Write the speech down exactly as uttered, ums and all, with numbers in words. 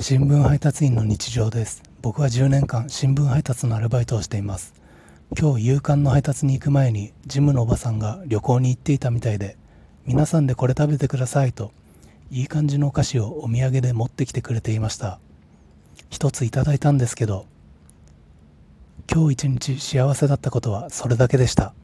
新聞配達員の日常です。僕はじゅうねんかん新聞配達のアルバイトをしています。今日夕刊の配達に行く前にジムのおばさんが旅行に行っていたみたいで、皆さんでこれ食べてくださいといい感じのお菓子をお土産で持ってきてくれていました。一ついただいたんですけど、今日一日幸せだったことはそれだけでした。